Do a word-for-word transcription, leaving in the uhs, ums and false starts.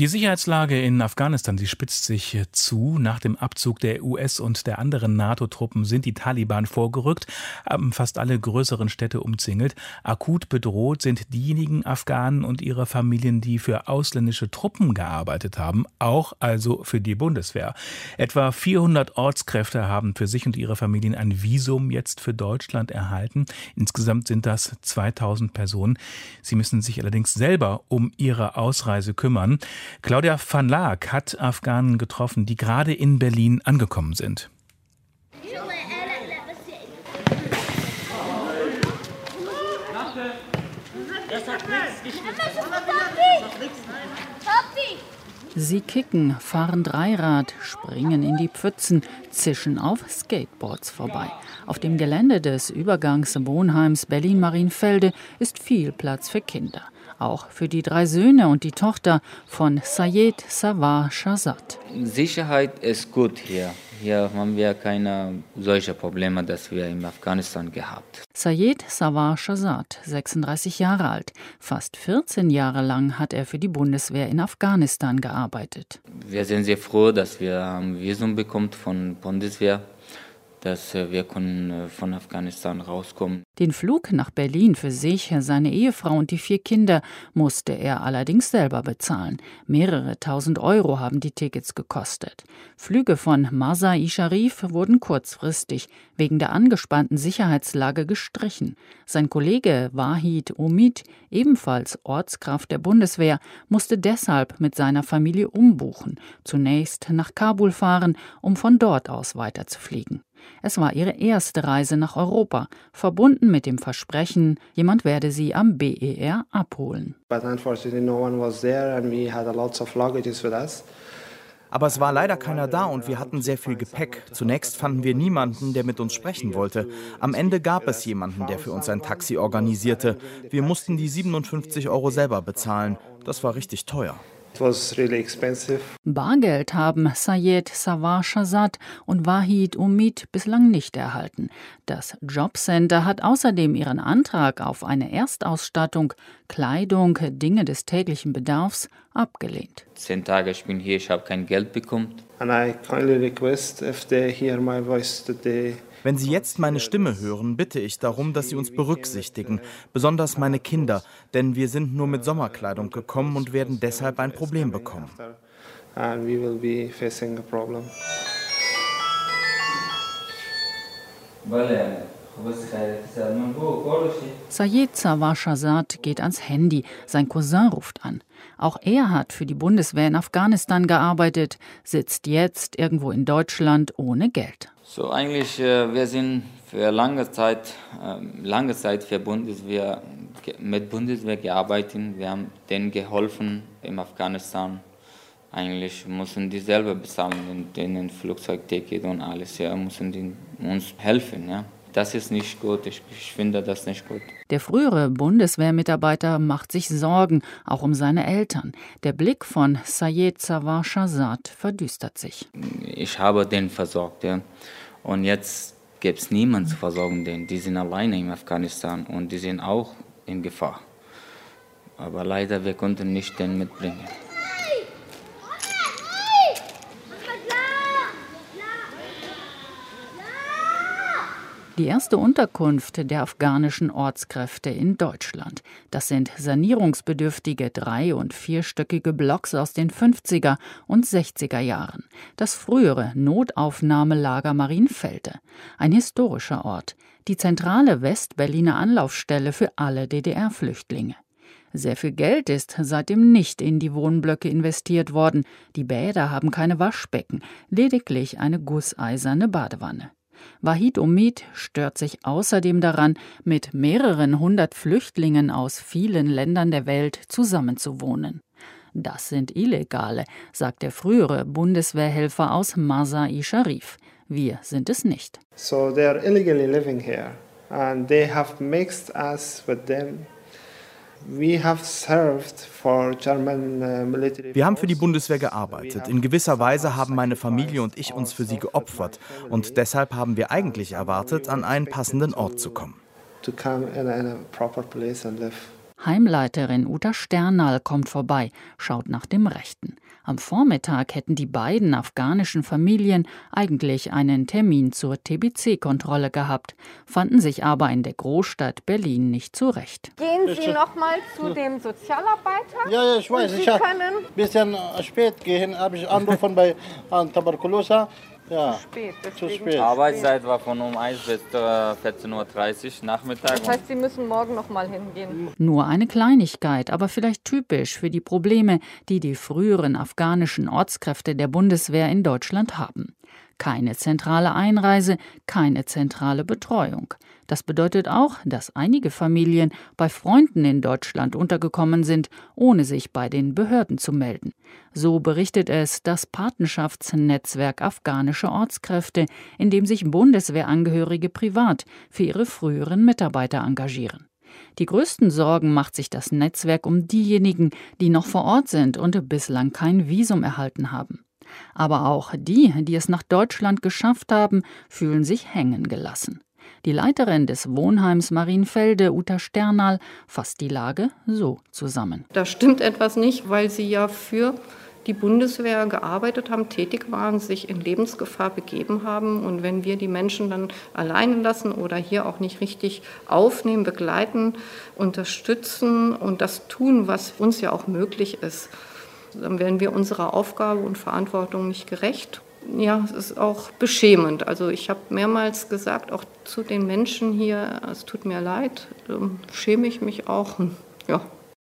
Die Sicherheitslage in Afghanistan, sie spitzt sich zu. Nach dem Abzug der U S und der anderen NATO-Truppen sind die Taliban vorgerückt, haben fast alle größeren Städte umzingelt. Akut bedroht sind diejenigen Afghanen und ihre Familien, die für ausländische Truppen gearbeitet haben, auch also für die Bundeswehr. Etwa vierhundert Ortskräfte haben für sich und ihre Familien ein Visum jetzt für Deutschland erhalten. Insgesamt sind das zweitausend Personen. Sie müssen sich allerdings selber um ihre Ausreise kümmern. Claudia van Laak hat Afghanen getroffen, die gerade in Berlin angekommen sind. Sie kicken, fahren Dreirad, springen in die Pfützen, zischen auf Skateboards vorbei. Auf dem Gelände des Übergangswohnheims Berlin-Marienfelde ist viel Platz für Kinder. Auch für die drei Söhne und die Tochter von Sayed Sawar Shahzad. Sicherheit ist gut hier. Hier haben wir keine solche Probleme, dass wir in Afghanistan gehabt. Sayed Sawar Shahzad, sechsunddreißig Jahre alt. Fast vierzehn Jahre lang hat er für die Bundeswehr in Afghanistan gearbeitet. Wir sind sehr froh, dass wir ein Visum bekommen von der Bundeswehr, dass wir können von Afghanistan rauskommen. Den Flug nach Berlin für sich, seine Ehefrau und die vier Kinder musste er allerdings selber bezahlen. Mehrere tausend Euro haben die Tickets gekostet. Flüge von Mazar-i-Sharif wurden kurzfristig wegen der angespannten Sicherheitslage gestrichen. Sein Kollege Wahid Umid, ebenfalls Ortskraft der Bundeswehr, musste deshalb mit seiner Familie umbuchen. Zunächst nach Kabul fahren, um von dort aus weiterzufliegen. Es war ihre erste Reise nach Europa, verbunden mit dem Versprechen, jemand werde sie am B E R abholen. Aber es war leider keiner da und wir hatten sehr viel Gepäck. Zunächst fanden wir niemanden, der mit uns sprechen wollte. Am Ende gab es jemanden, der für uns ein Taxi organisierte. Wir mussten die siebenundfünfzig Euro selber bezahlen. Das war richtig teuer. It was really expensive. Bargeld haben Sayed Sawar Shahzad und Wahid Umid bislang nicht erhalten. Das Jobcenter hat außerdem ihren Antrag auf eine Erstausstattung, Kleidung, Dinge des täglichen Bedarfs abgelehnt. Zehn Tage ich bin hier, ich habe kein Geld bekommen. And I kindly request if they hear my voice today. Wenn Sie jetzt meine Stimme hören, bitte ich darum, dass Sie uns berücksichtigen, besonders meine Kinder, denn wir sind nur mit Sommerkleidung gekommen und werden deshalb ein Problem bekommen. Sayed Sawar Shahzad geht ans Handy, sein Cousin ruft an. Auch er hat für die Bundeswehr in Afghanistan gearbeitet, sitzt jetzt irgendwo in Deutschland ohne Geld. So eigentlich, wir sind für lange Zeit, lange Zeit für Bundeswehr, mit Bundeswehr gearbeitet. Wir haben denen geholfen in Afghanistan. Eigentlich müssen die selber bezahlen und denen Flugzeugticket und alles. Ja, müssen die uns helfen, ja. Das ist nicht gut. Ich, ich finde das nicht gut. Der frühere Bundeswehrmitarbeiter macht sich Sorgen, auch um seine Eltern. Der Blick von Sayed Sawar Shahzad verdüstert sich. Ich habe den versorgt. Ja. Und jetzt gibt es niemanden zu versorgen. Den. Die sind alleine in Afghanistan und die sind auch in Gefahr. Aber leider, wir konnten nicht den mitbringen. Die erste Unterkunft der afghanischen Ortskräfte in Deutschland. Das sind sanierungsbedürftige drei- und vierstöckige Blocks aus den fünfziger und sechziger Jahren. Das frühere Notaufnahmelager Marienfelde. Ein historischer Ort. Die zentrale Westberliner Anlaufstelle für alle D D R-Flüchtlinge. Sehr viel Geld ist seitdem nicht in die Wohnblöcke investiert worden. Die Bäder haben keine Waschbecken, lediglich eine gusseiserne Badewanne. Wahid Umid stört sich außerdem daran, mit mehreren hundert Flüchtlingen aus vielen Ländern der Welt zusammenzuwohnen. Das sind Illegale, sagt der frühere Bundeswehrhelfer aus Mazar-i-Sharif. Wir sind es nicht. So they are illegally living here and they have mixed us with them. Wir haben für die Bundeswehr gearbeitet. In gewisser Weise haben meine Familie und ich uns für sie geopfert. Und deshalb haben wir eigentlich erwartet, an einen passenden Ort zu kommen. to come in a proper place and live. Heimleiterin Uta Sternal kommt vorbei, schaut nach dem Rechten. Am Vormittag hätten die beiden afghanischen Familien eigentlich einen Termin zur T B C-Kontrolle gehabt, fanden sich aber in der Großstadt Berlin nicht zurecht. Gehen Sie noch mal zu dem Sozialarbeiter? Ja, ja, ich weiß. Sie ich habe ein bisschen spät gehen, habe ich angerufen bei Tuberkulose. Ja, zu spät, zu spät. Arbeitszeit war von um eins bis äh, vierzehn Uhr dreißig nachmittags. Das heißt, Sie müssen morgen noch mal hingehen. Nur eine Kleinigkeit, aber vielleicht typisch für die Probleme, die die früheren afghanischen Ortskräfte der Bundeswehr in Deutschland haben. Keine zentrale Einreise, keine zentrale Betreuung. Das bedeutet auch, dass einige Familien bei Freunden in Deutschland untergekommen sind, ohne sich bei den Behörden zu melden. So berichtet es das Patenschaftsnetzwerk afghanische Ortskräfte, in dem sich Bundeswehrangehörige privat für ihre früheren Mitarbeiter engagieren. Die größten Sorgen macht sich das Netzwerk um diejenigen, die noch vor Ort sind und bislang kein Visum erhalten haben. Aber auch die, die es nach Deutschland geschafft haben, fühlen sich hängen gelassen. Die Leiterin des Wohnheims Marienfelde, Uta Sternal, fasst die Lage so zusammen. Da stimmt etwas nicht, weil sie ja für die Bundeswehr gearbeitet haben, tätig waren, sich in Lebensgefahr begeben haben. Und wenn wir die Menschen dann alleine lassen oder hier auch nicht richtig aufnehmen, begleiten, unterstützen und das tun, was uns ja auch möglich ist, dann werden wir unserer Aufgabe und Verantwortung nicht gerecht. Ja, es ist auch beschämend. Also ich habe mehrmals gesagt, auch zu den Menschen hier, es tut mir leid, schäme ich mich auch. Ja.